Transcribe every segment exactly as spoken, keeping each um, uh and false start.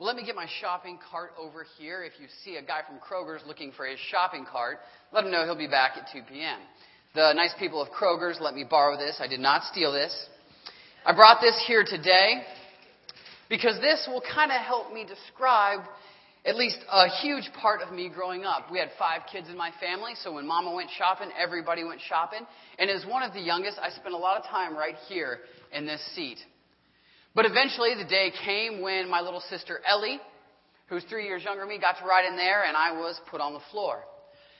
Well, let me get my shopping cart over here. If you see a guy from Kroger's looking for his shopping cart, let him know he'll be back at two p.m. The nice people of Kroger's let me borrow this. I did not steal this. I brought this here today because this will kind of help me describe at least a huge part of me growing up. We had five kids in my family, so when Mama went shopping, everybody went shopping. And as one of the youngest, I spent a lot of time right here in this seat. But eventually the day came when my little sister Ellie, who's three years younger than me, got to ride in there, and I was put on the floor.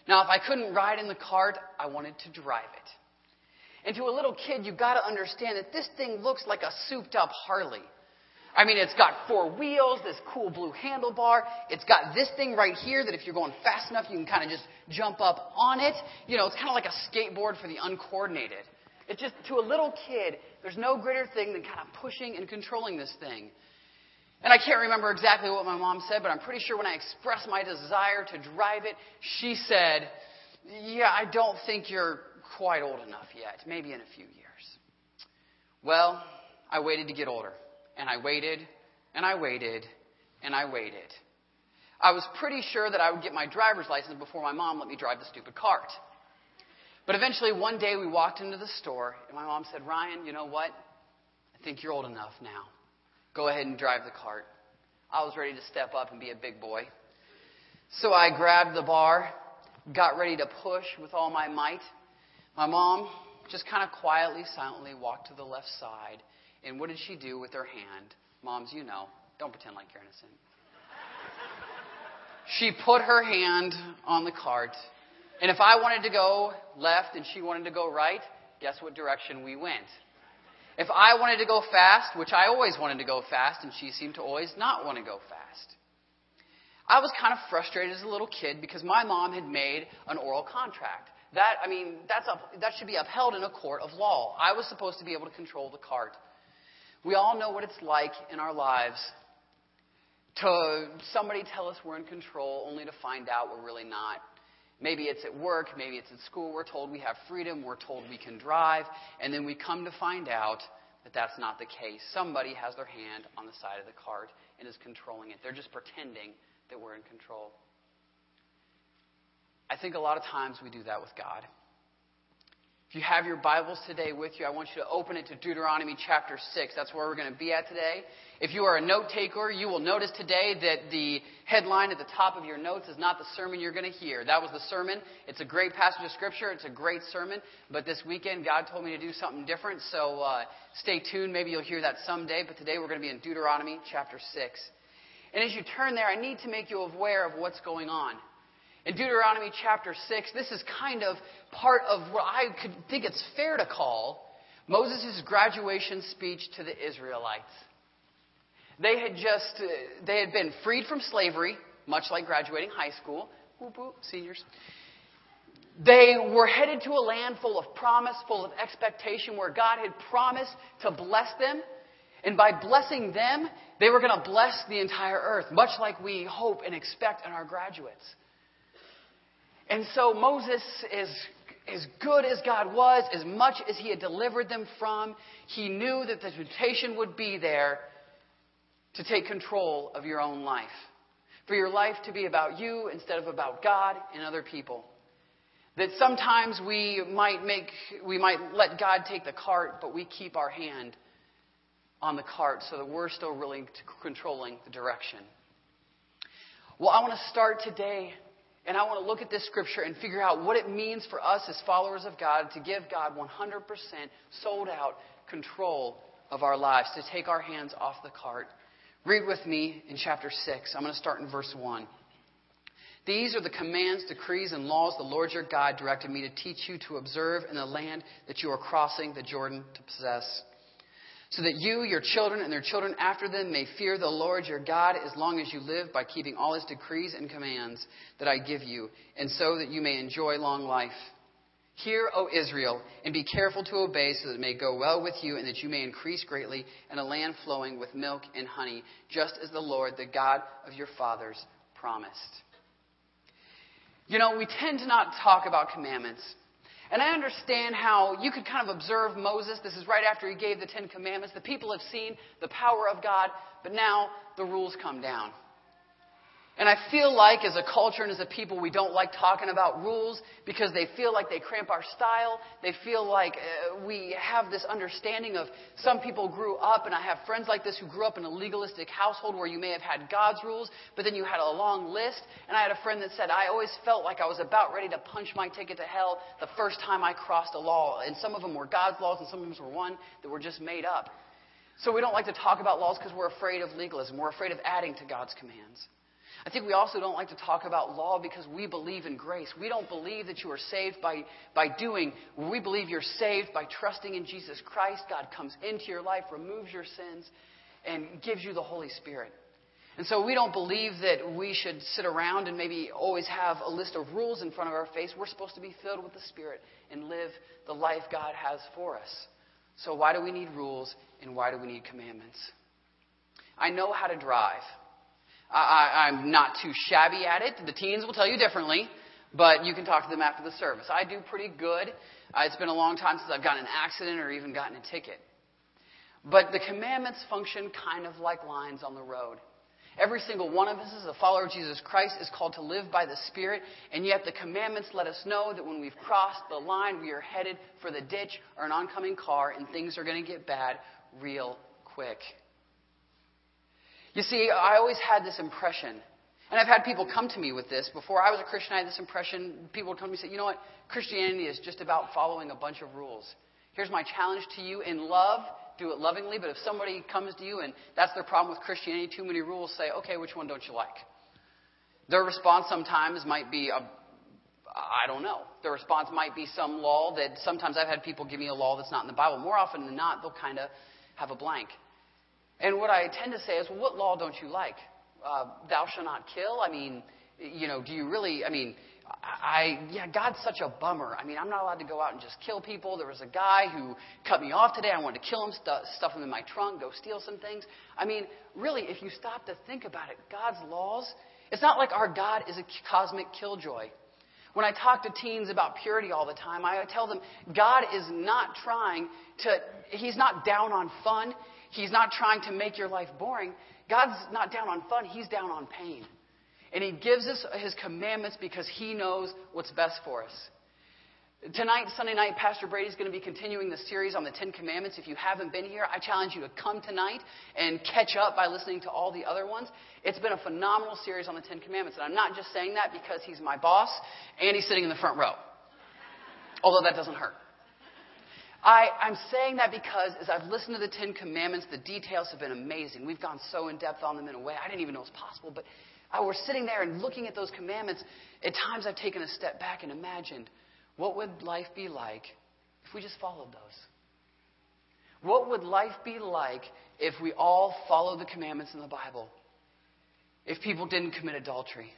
Now, if I couldn't ride in the cart, I wanted to drive it. And to a little kid, you've got to understand that this thing looks like a souped-up Harley. I mean, it's got four wheels, this cool blue handlebar. It's got this thing right here that if you're going fast enough, you can kind of just jump up on it. You know, it's kind of like a skateboard for the uncoordinated. It's just, to a little kid, there's no greater thing than kind of pushing and controlling this thing. And I can't remember exactly what my mom said, but I'm pretty sure when I expressed my desire to drive it, she said, yeah, I don't think you're quite old enough yet, maybe in a few years. Well, I waited to get older. And I waited, and I waited, and I waited. I was pretty sure that I would get my driver's license before my mom let me drive the stupid cart. But eventually, one day, we walked into the store, and my mom said, Ryan, you know what? I think you're old enough now. Go ahead and drive the cart. I was ready to step up and be a big boy. So I grabbed the bar, got ready to push with all my might. My mom just kind of quietly, silently walked to the left side. And what did she do with her hand? Moms, you know, don't pretend like you're innocent. She put her hand on the cart. And if I wanted to go left and she wanted to go right, guess what direction we went? If I wanted to go fast, which I always wanted to go fast, and she seemed to always not want to go fast. I was kind of frustrated as a little kid because my mom had made an oral contract. That, I mean, that's up, that should be upheld in a court of law. I was supposed to be able to control the cart. We all know what it's like in our lives to somebody tell us we're in control only to find out we're really not. Maybe it's at work, maybe it's at school. We're told we have freedom, we're told we can drive, and then we come to find out that that's not the case. Somebody has their hand on the side of the cart and is controlling it. They're just pretending that we're in control. I think a lot of times we do that with God. If you have your Bibles today with you, I want you to open it to Deuteronomy chapter six. That's where we're going to be at today. If you are a note taker, you will notice today that the headline at the top of your notes is not the sermon you're going to hear. That was the sermon. It's a great passage of Scripture. It's a great sermon. But this weekend, God told me to do something different, so uh, stay tuned. Maybe you'll hear that someday. But today, we're going to be in Deuteronomy chapter six. And as you turn there, I need to make you aware of what's going on. In Deuteronomy chapter six, this is kind of part of what I could think it's fair to call Moses' graduation speech to the Israelites. They had just, uh, they had been freed from slavery, much like graduating high school. Whoop, whoop, seniors. They were headed to a land full of promise, full of expectation, where God had promised to bless them. And by blessing them, they were going to bless the entire earth, much like we hope and expect in our graduates. And so Moses, as, as good as God was, as much as he had delivered them from, he knew that the temptation would be there to take control of your own life. For your life to be about you instead of about God and other people. That sometimes we might make, we might let God take the cart, but we keep our hand on the cart so that we're still really controlling the direction. Well, I want to start today. And I want to look at this scripture and figure out what it means for us as followers of God to give God one hundred percent sold out control of our lives, to take our hands off the cart. Read with me in chapter six. I'm going to start in verse one. These are the commands, decrees, and laws the Lord your God directed me to teach you to observe in the land that you are crossing the Jordan to possess, so that you, your children, and their children after them may fear the Lord your God as long as you live by keeping all his decrees and commands that I give you, and so that you may enjoy long life. Hear, O Israel, and be careful to obey so that it may go well with you and that you may increase greatly in a land flowing with milk and honey, just as the Lord, the God of your fathers, promised. You know, we tend to not talk about commandments. And I understand how you could kind of observe Moses. This is right after he gave the Ten Commandments. The people have seen the power of God, but now the rules come down. And I feel like as a culture and as a people, we don't like talking about rules because they feel like they cramp our style. They feel like uh, we have this understanding of some people grew up, and I have friends like this who grew up in a legalistic household where you may have had God's rules, but then you had a long list. And I had a friend that said, I always felt like I was about ready to punch my ticket to hell the first time I crossed a law. And some of them were God's laws and some of them were one that were just made up. So we don't like to talk about laws because we're afraid of legalism. We're afraid of adding to God's commands. I think we also don't like to talk about law because we believe in grace. We don't believe that you are saved by, by doing. We believe you're saved by trusting in Jesus Christ. God comes into your life, removes your sins, and gives you the Holy Spirit. And so we don't believe that we should sit around and maybe always have a list of rules in front of our face. We're supposed to be filled with the Spirit and live the life God has for us. So why do we need rules and why do we need commandments? I know how to drive. I, I'm not too shabby at it. The teens will tell you differently, but you can talk to them after the service. I do pretty good. Uh, it's been a long time since I've gotten an accident or even gotten a ticket. But the commandments function kind of like lines on the road. Every single one of us as a follower of Jesus Christ is called to live by the Spirit, and yet the commandments let us know that when we've crossed the line, we are headed for the ditch or an oncoming car, and things are going to get bad real quick. You see, I always had this impression, and I've had people come to me with this. Before I was a Christian, I had this impression. People would come to me and say, you know what, Christianity is just about following a bunch of rules. Here's my challenge to you. In love, do it lovingly, but if somebody comes to you and that's their problem with Christianity, too many rules, say, okay, which one don't you like? Their response sometimes might be, a, I don't know. Their response might be some law that sometimes I've had people give me a law that's not in the Bible. More often than not, they'll kind of have a blank. And what I tend to say is, well, what law don't you like? Uh, thou shalt not kill? I mean, you know, do you really, I mean, I, yeah, God's such a bummer. I mean, I'm not allowed to go out and just kill people. There was a guy who cut me off today. I wanted to kill him, stu- stuff him in my trunk, go steal some things. I mean, really, if you stop to think about it, God's laws, it's not like our God is a cosmic killjoy. When I talk to teens about purity all the time, I tell them God is not trying to, he's not down on fun. He's not trying to make your life boring. God's not down on fun. He's down on pain. And he gives us his commandments because he knows what's best for us. Tonight, Sunday night, Pastor Brady's going to be continuing the series on the Ten Commandments. If you haven't been here, I challenge you to come tonight and catch up by listening to all the other ones. It's been a phenomenal series on the Ten Commandments. And I'm not just saying that because he's my boss and he's sitting in the front row. Although that doesn't hurt. I, I'm saying that because as I've listened to the Ten Commandments, the details have been amazing. We've gone so in-depth on them in a way I didn't even know was possible. But I was sitting there and looking at those commandments. At times I've taken a step back and imagined, what would life be like if we just followed those? What would life be like if we all followed the commandments in the Bible? If people didn't commit adultery?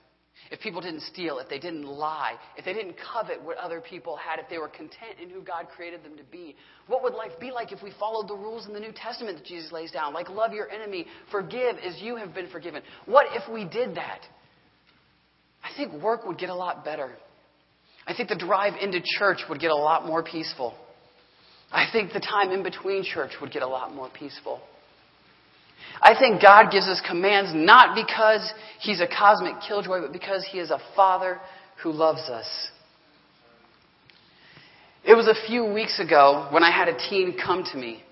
If people didn't steal, if they didn't lie, if they didn't covet what other people had, if they were content in who God created them to be, what would life be like if we followed the rules in the New Testament that Jesus lays down, like love your enemy, forgive as you have been forgiven? What if we did that? I think work would get a lot better. I think the drive into church would get a lot more peaceful. I think the time in between church would get a lot more peaceful. I think God gives us commands not because he's a cosmic killjoy, but because he is a father who loves us. It was a few weeks ago when I had a teen come to me,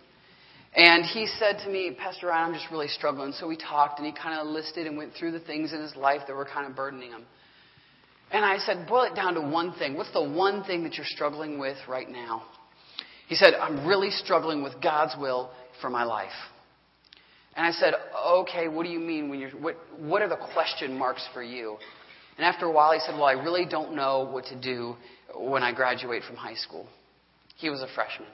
and he said to me, Pastor Ryan, I'm just really struggling. So we talked, and he kind of listed and went through the things in his life that were kind of burdening him. And I said, boil it down to one thing. What's the one thing that you're struggling with right now? He said, I'm really struggling with God's will for my life. And I said, okay, what do you mean when you're, what, what are the question marks for you? And after a while he said, well, I really don't know what to do when I graduate from high school. He was a freshman.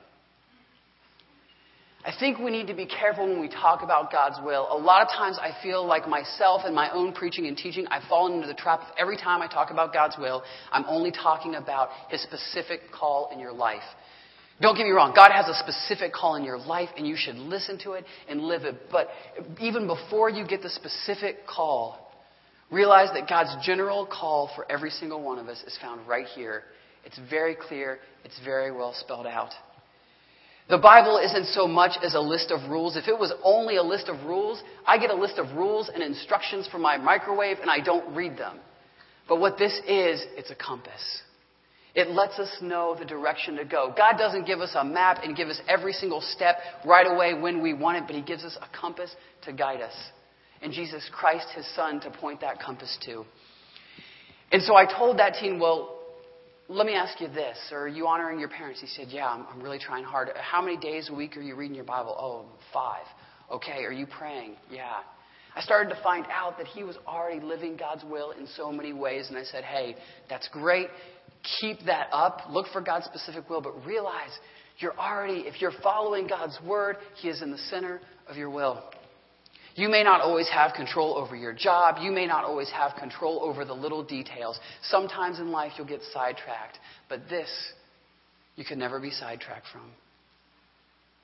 I think we need to be careful when we talk about God's will. A lot of times I feel like myself and my own preaching and teaching, I've fallen into the trap of every time I talk about God's will, I'm only talking about his specific call in your life. Don't get me wrong, God has a specific call in your life, and you should listen to it and live it. But even before you get the specific call, realize that God's general call for every single one of us is found right here It's very clear. It's very well spelled out. The Bible isn't so much as a list of rules. If it was only a list of rules, I get a list of rules and instructions for my microwave and I don't read them. But what this is, it's a compass. It lets us know the direction to go. God doesn't give us a map and give us every single step right away when we want it, but he gives us a compass to guide us. And Jesus Christ, his son, to point that compass to. And so I told that teen, well, let me ask you this. Are you honoring your parents? He said, yeah, I'm, I'm really trying hard. How many days a week are you reading your Bible? Oh, five. Okay, are you praying? Yeah. I started to find out that he was already living God's will in so many ways. And I said, hey, that's great. Keep that up. Look for God's specific will. But realize you're already, if you're following God's word, he is in the center of your will. You may not always have control over your job. You may not always have control over the little details. Sometimes in life you'll get sidetracked. But this, you can never be sidetracked from.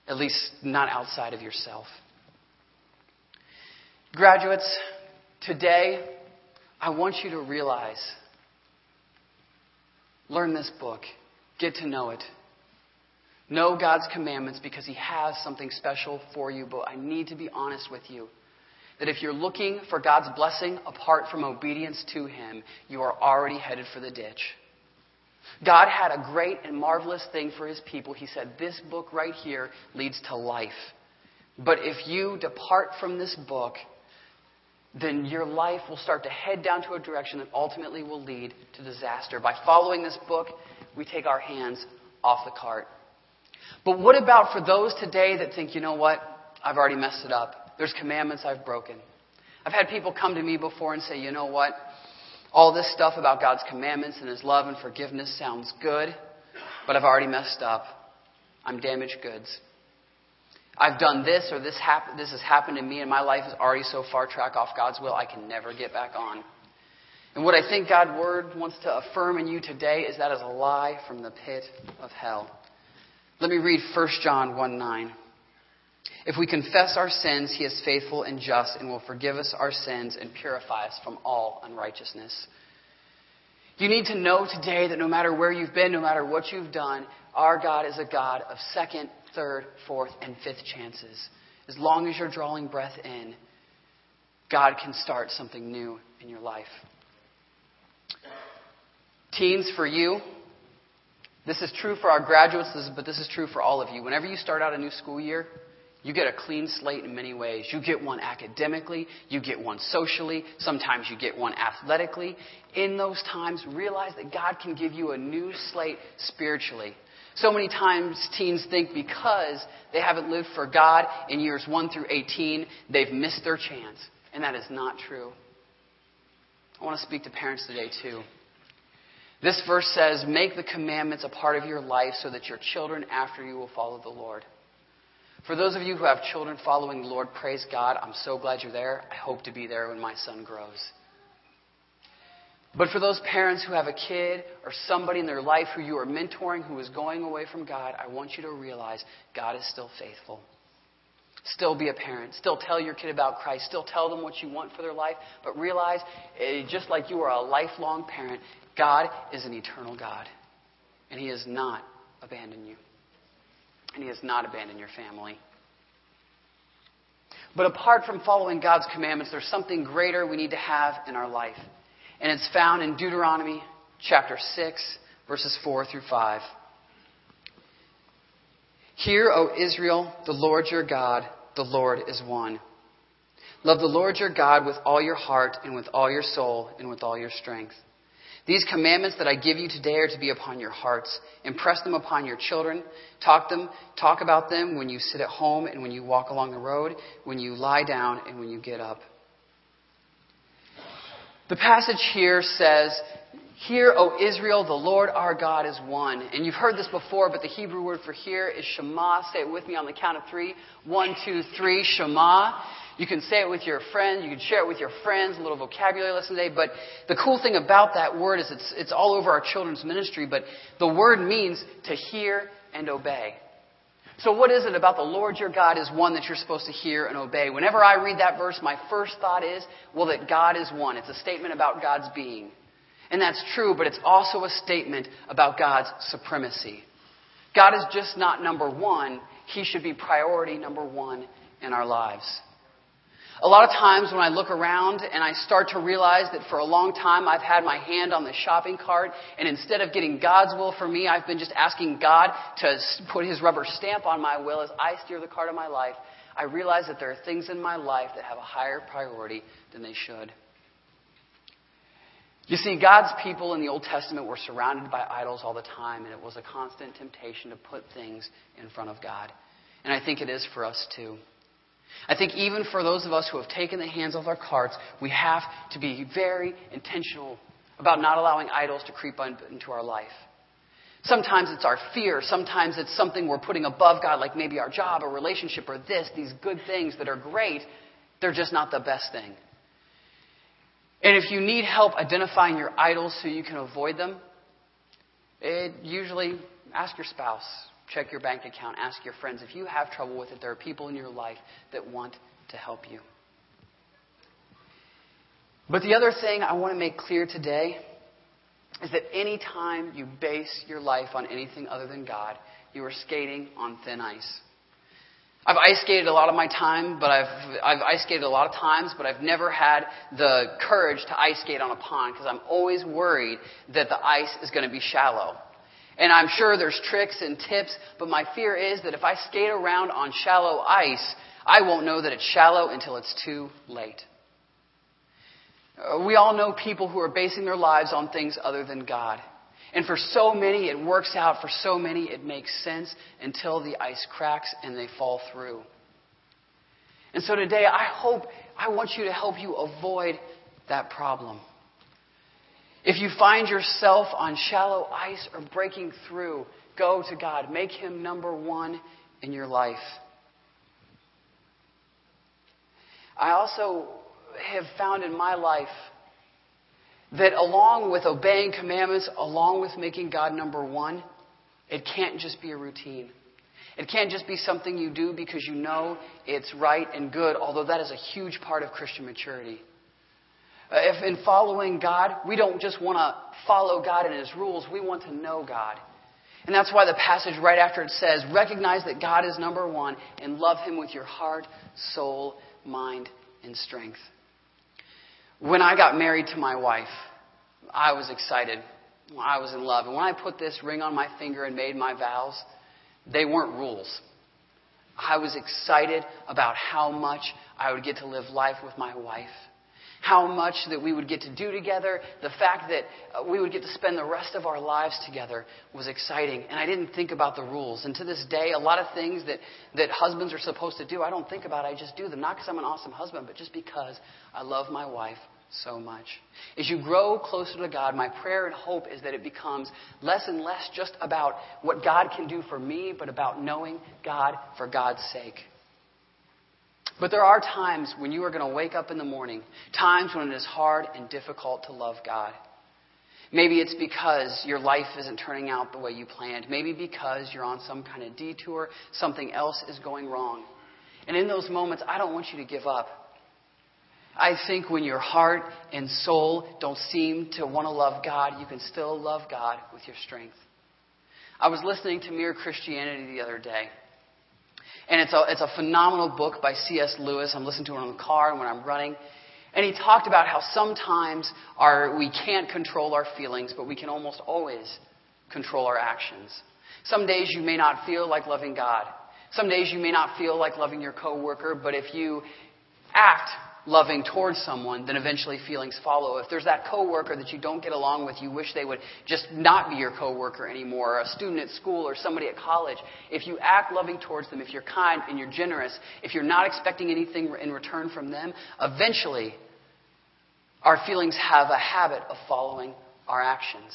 At least not outside of yourself. Graduates, today, I want you to realize, learn this book. Get to know it. Know God's commandments because he has something special for you. But I need to be honest with you. That if you're looking for God's blessing apart from obedience to him, you are already headed for the ditch. God had a great and marvelous thing for his people. He said, this book right here leads to life. But if you depart from this book, then your life will start to head down to a direction that ultimately will lead to disaster. By following this book, we take our hands off the cart. But what about for those today that think, you know what? I've already messed it up. There's commandments I've broken. I've had people come to me before and say, you know what? All this stuff about God's commandments and his love and forgiveness sounds good, but I've already messed up. I'm damaged goods. I've done this or this, hap- this has happened to me and my life is already so far track off God's will, I can never get back on. And what I think God's word wants to affirm in you today is that is a lie from the pit of hell. Let me read First John one nine. If we confess our sins, he is faithful and just and will forgive us our sins and purify us from all unrighteousness. You need to know today that no matter where you've been, no matter what you've done, our God is a God of second, third, fourth, and fifth chances. As long as you're drawing breath in, God can start something new in your life. Teens, for you, this is true for our graduates, but this is true for all of you. Whenever you start out a new school year, you get a clean slate in many ways. You get one academically, you get one socially, sometimes you get one athletically. In those times, realize that God can give you a new slate spiritually. So many times teens think because they haven't lived for God in years one through eighteen, they've missed their chance. And that is not true. I want to speak to parents today too. This verse says, make the commandments a part of your life so that your children after you will follow the Lord. For those of you who have children following the Lord, praise God. I'm so glad you're there. I hope to be there when my son grows. But for those parents who have a kid or somebody in their life who you are mentoring who is going away from God, I want you to realize God is still faithful. Still be a parent. Still tell your kid about Christ. Still tell them what you want for their life. But realize, just like you are a lifelong parent, God is an eternal God. And he has not abandoned you. And he has not abandoned your family. But apart from following God's commandments, there's something greater we need to have in our life. And it's found in Deuteronomy chapter six, verses four through five. Hear, O Israel, the Lord your God, the Lord is one. Love the Lord your God with all your heart and with all your soul and with all your strength. These commandments that I give you today are to be upon your hearts. Impress them upon your children. Talk them, talk about them when you sit at home and when you walk along the road, when you lie down and when you get up. The passage here says, hear, O Israel, the Lord our God is one. And you've heard this before, but the Hebrew word for hear is Shema. Say it with me on the count of three. One, two, three, Shema. You can say it with your friends. You can share it with your friends. A little vocabulary lesson today. But the cool thing about that word is it's, it's all over our children's ministry. But the word means to hear and obey. So what is it about the Lord your God is one that you're supposed to hear and obey? Whenever I read that verse, my first thought is, well, that God is one. It's a statement about God's being. And that's true, but it's also a statement about God's supremacy. God is just not number one. He should be priority number one in our lives. A lot of times when I look around and I start to realize that for a long time I've had my hand on the shopping cart, and instead of getting God's will for me, I've been just asking God to put his rubber stamp on my will as I steer the cart of my life, I realize that there are things in my life that have a higher priority than they should. You see, God's people in the Old Testament were surrounded by idols all the time, and it was a constant temptation to put things in front of God. And I think it is for us too. I think even for those of us who have taken the hands off our carts, we have to be very intentional about not allowing idols to creep into our life. Sometimes it's our fear. Sometimes it's something we're putting above God, like maybe our job, a relationship, or this, these good things that are great. They're just not the best thing. And if you need help identifying your idols so you can avoid them, it usually ask your spouse. Check your bank account. Ask your friends. If you have trouble with it, there are people in your life that want to help you. But the other thing I want to make clear today is that any time you base your life on anything other than God, you are skating on thin ice. I've ice skated a lot of my time, but I've I've ice skated a lot of times, but I've never had the courage to ice skate on a pond because I'm always worried that the ice is going to be shallow. And I'm sure there's tricks and tips, but my fear is that if I skate around on shallow ice, I won't know that it's shallow until it's too late. We all know people who are basing their lives on things other than God. And for so many, it works out. For so many, it makes sense until the ice cracks and they fall through. And so today, I hope, I want you to help you avoid that problem. If you find yourself on shallow ice or breaking through, go to God. Make him number one in your life. I also have found in my life that along with obeying commandments, along with making God number one, it can't just be a routine. It can't just be something you do because you know it's right and good, although that is a huge part of Christian maturity. If in following God, we don't just want to follow God and his rules. We want to know God. And that's why the passage right after it says, recognize that God is number one and love him with your heart, soul, mind, and strength. When I got married to my wife, I was excited. I was in love. And when I put this ring on my finger and made my vows, they weren't rules. I was excited about how much I would get to live life with my wife. How much that we would get to do together, the fact that we would get to spend the rest of our lives together was exciting. And I didn't think about the rules. And to this day, a lot of things that, that husbands are supposed to do, I don't think about. I just do them. Not because I'm an awesome husband, but just because I love my wife so much. As you grow closer to God, my prayer and hope is that it becomes less and less just about what God can do for me, but about knowing God for God's sake. But there are times when you are going to wake up in the morning, times when it is hard and difficult to love God. Maybe it's because your life isn't turning out the way you planned. Maybe because you're on some kind of detour, something else is going wrong. And in those moments, I don't want you to give up. I think when your heart and soul don't seem to want to love God, you can still love God with your strength. I was listening to Mere Christianity the other day. And it's a, it's a phenomenal book by C S Lewis. I'm listening to it in the car and when I'm running. And he talked about how sometimes our, we can't control our feelings, but we can almost always control our actions. Some days you may not feel like loving God. Some days you may not feel like loving your coworker, but if you act loving towards someone, then eventually feelings follow. If there's that coworker that you don't get along with, you wish they would just not be your coworker anymore, or a student at school or somebody at college. If you act loving towards them, if you're kind and you're generous, if you're not expecting anything in return from them, eventually our feelings have a habit of following our actions.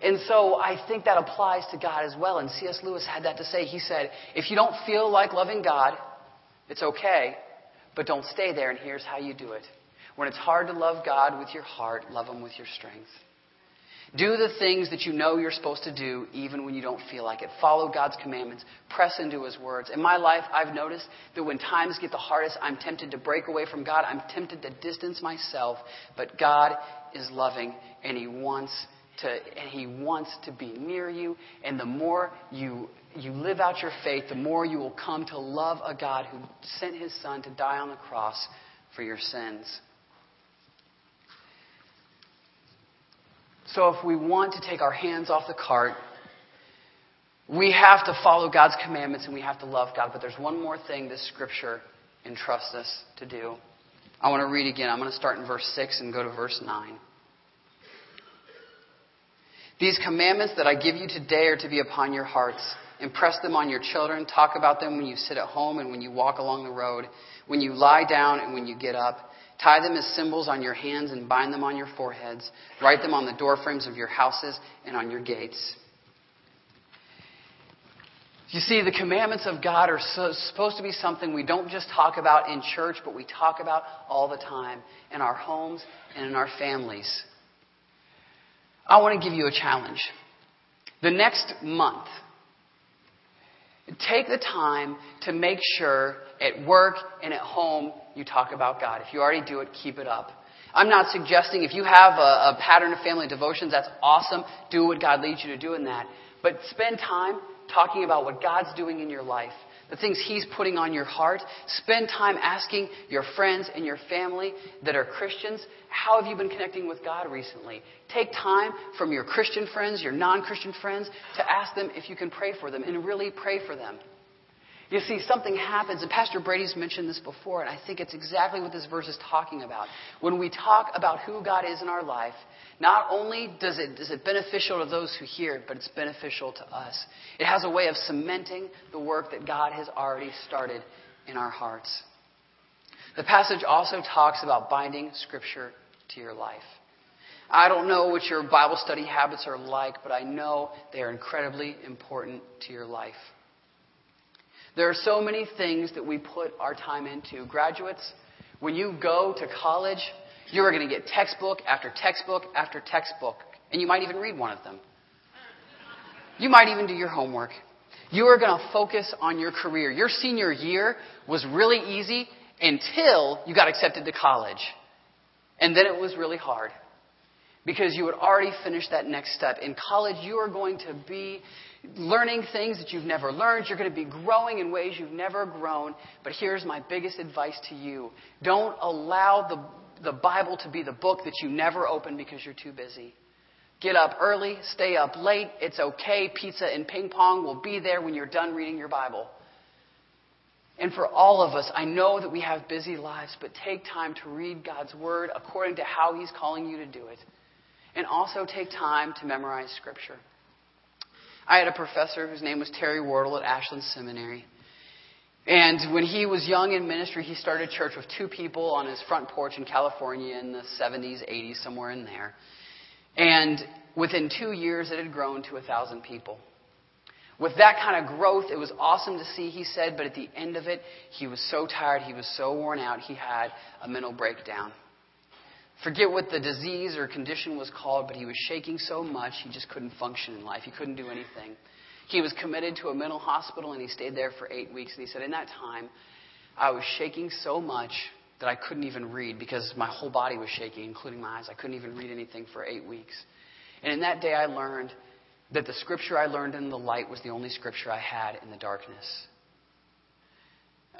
And so I think that applies to God as well. And C S Lewis had that to say. He said, if you don't feel like loving God, it's okay. But don't stay there, and here's how you do it. When it's hard to love God with your heart, love him with your strength. Do the things that you know you're supposed to do even when you don't feel like it. Follow God's commandments. Press into his words. In my life, I've noticed that when times get the hardest, I'm tempted to break away from God. I'm tempted to distance myself. But God is loving, and he wants to, and he wants to be near you. And the more you, you live out your faith, the more you will come to love a God who sent his son to die on the cross for your sins. So if we want to take our hands off the cart, we have to follow God's commandments and we have to love God. But there's one more thing this scripture entrusts us to do. I want to read again. I'm going to start in verse six and go to verse nine. These commandments that I give you today are to be upon your hearts. Impress them on your children. Talk about them when you sit at home and when you walk along the road, when you lie down and when you get up. Tie them as symbols on your hands and bind them on your foreheads. Write them on the doorframes of your houses and on your gates. You see, the commandments of God are so, supposed to be something we don't just talk about in church, but we talk about all the time in our homes and in our families. I want to give you a challenge. The next month, take the time to make sure at work and at home you talk about God. If you already do it, keep it up. I'm not suggesting if you have a, a pattern of family devotions, that's awesome. Do what God leads you to do in that. But spend time talking about what God's doing in your life, the things he's putting on your heart. Spend time asking your friends and your family that are Christians, how have you been connecting with God recently? Take time from your Christian friends, your non-Christian friends, to ask them if you can pray for them and really pray for them. You see, something happens, and Pastor Brady's mentioned this before, and I think it's exactly what this verse is talking about. When we talk about who God is in our life, not only does it, is it beneficial to those who hear it, but it's beneficial to us. It has a way of cementing the work that God has already started in our hearts. The passage also talks about binding Scripture to your life. I don't know what your Bible study habits are like, but I know they are incredibly important to your life. There are so many things that we put our time into. Graduates, when you go to college, you are going to get textbook after textbook after textbook. And you might even read one of them. You might even do your homework. You are going to focus on your career. Your senior year was really easy until you got accepted to college. And then it was really hard because you had already finished that next step. In college, you are going to be learning things that you've never learned. You're going to be growing in ways you've never grown. But here's my biggest advice to you. Don't allow the, the Bible to be the book that you never open because you're too busy. Get up early. Stay up late. It's okay. Pizza and ping pong will be there when you're done reading your Bible. And for all of us, I know that we have busy lives, but take time to read God's Word according to how he's calling you to do it. And also take time to memorize Scripture. I had a professor whose name was Terry Wardle at Ashland Seminary. And when he was young in ministry, he started church with two people on his front porch in California in the seventies, eighties, somewhere in there. And within two years, it had grown to one thousand people. With that kind of growth, it was awesome to see, he said, but at the end of it, he was so tired, he was so worn out, he had a mental breakdown. Forget what the disease or condition was called, but he was shaking so much he just couldn't function in life. He couldn't do anything. He was committed to a mental hospital, and he stayed there for eight weeks. And he said, in that time, I was shaking so much that I couldn't even read because my whole body was shaking, including my eyes. I couldn't even read anything for eight weeks. And in that day, I learned that the scripture I learned in the light was the only scripture I had in the darkness.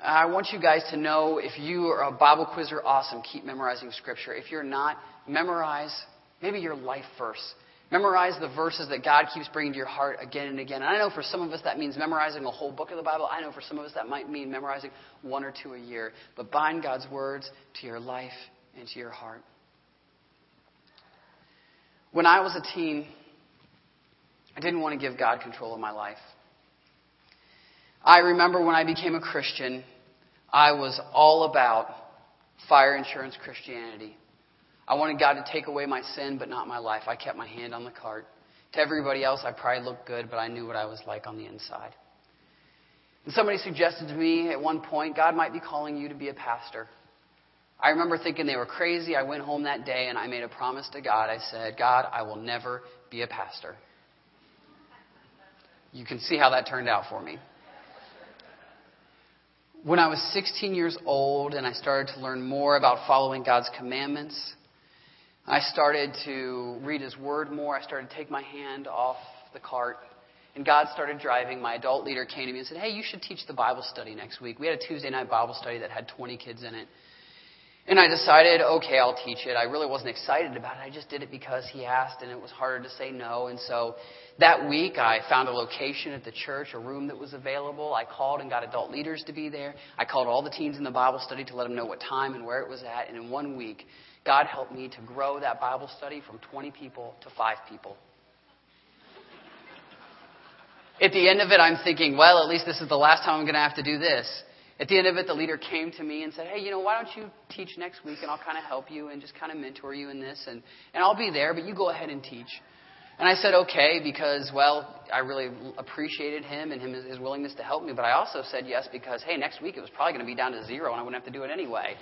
I want you guys to know if you are a Bible quizzer, awesome. Keep memorizing Scripture. If you're not, memorize maybe your life verse. Memorize the verses that God keeps bringing to your heart again and again. And I know for some of us that means memorizing a whole book of the Bible. I know for some of us that might mean memorizing one or two a year. But bind God's words to your life and to your heart. When I was a teen, I didn't want to give God control of my life. I remember when I became a Christian, I was all about fire insurance Christianity. I wanted God to take away my sin, but not my life. I kept my hand on the cart. To everybody else, I probably looked good, but I knew what I was like on the inside. And somebody suggested to me at one point, God might be calling you to be a pastor. I remember thinking they were crazy. I went home that day and I made a promise to God. I said, God, I will never be a pastor. You can see how that turned out for me. When I was sixteen years old and I started to learn more about following God's commandments, I started to read His Word more. I started to take my hand off the cart. And God started driving. My adult leader came to me and said, hey, you should teach the Bible study next week. We had a Tuesday night Bible study that had twenty kids in it. And I decided, okay, I'll teach it. I really wasn't excited about it. I just did it because he asked, and it was harder to say no. And so that week, I found a location at the church, a room that was available. I called and got adult leaders to be there. I called all the teens in the Bible study to let them know what time and where it was at. And in one week, God helped me to grow that Bible study from twenty people to five people. At the end of it, I'm thinking, well, at least this is the last time I'm going to have to do this. At the end of it, the leader came to me and said, hey, you know, why don't you teach next week, and I'll kind of help you and just kind of mentor you in this, and, and I'll be there, but you go ahead and teach. And I said, okay, because, well, I really appreciated him and him, his willingness to help me, but I also said yes because, hey, next week it was probably going to be down to zero, and I wouldn't have to do it anyway.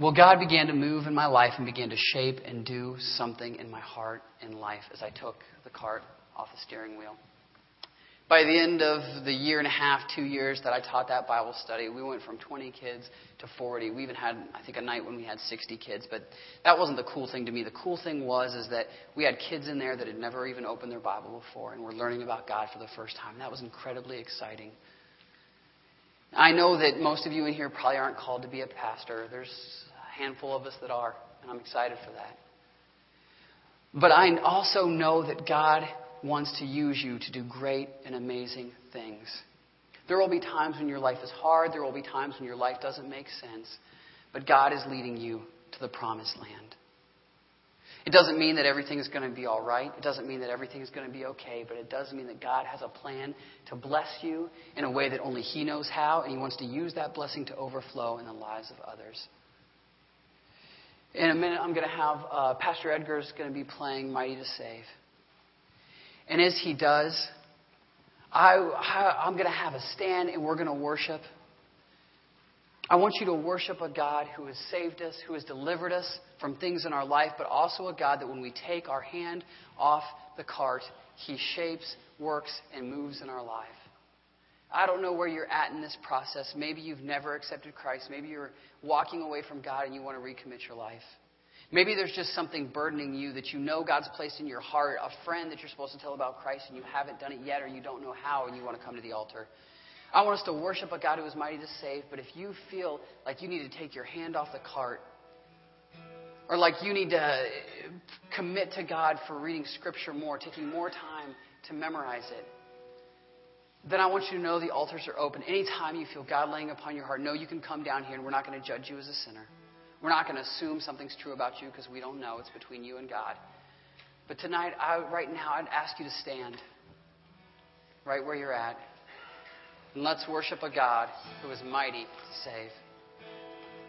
Well, God began to move in my life and began to shape and do something in my heart and life as I took the cart off the steering wheel. By the end of the year and a half, two years that I taught that Bible study, we went from twenty kids to forty. We even had, I think, a night when we had sixty kids, but that wasn't the cool thing to me. The cool thing was is that we had kids in there that had never even opened their Bible before and were learning about God for the first time. That was incredibly exciting. I know that most of you in here probably aren't called to be a pastor. There's a handful of us that are, and I'm excited for that. But I also know that God wants to use you to do great and amazing things. There will be times when your life is hard. There will be times when your life doesn't make sense. But God is leading you to the promised land. It doesn't mean that everything is going to be all right. It doesn't mean that everything is going to be okay. But it does mean that God has a plan to bless you in a way that only He knows how. And He wants to use that blessing to overflow in the lives of others. In a minute, I'm going to have uh, Pastor Edgar is going to be playing Mighty to Save. And as he does, I, I, I'm going to have a stand and we're going to worship. I want you to worship a God who has saved us, who has delivered us from things in our life, but also a God that when we take our hand off the cart, He shapes, works, and moves in our life. I don't know where you're at in this process. Maybe you've never accepted Christ. Maybe you're walking away from God and you want to recommit your life. Maybe there's just something burdening you that you know God's placed in your heart, a friend that you're supposed to tell about Christ and you haven't done it yet or you don't know how and you want to come to the altar. I want us to worship a God who is mighty to save, but if you feel like you need to take your hand off the cart or like you need to commit to God for reading Scripture more, taking more time to memorize it, then I want you to know the altars are open. Anytime you feel God laying upon your heart, know you can come down here and we're not going to judge you as a sinner. We're not going to assume something's true about you because we don't know. It's between you and God. But tonight, I, right now, I'd ask you to stand right where you're at. And let's worship a God who is mighty to save.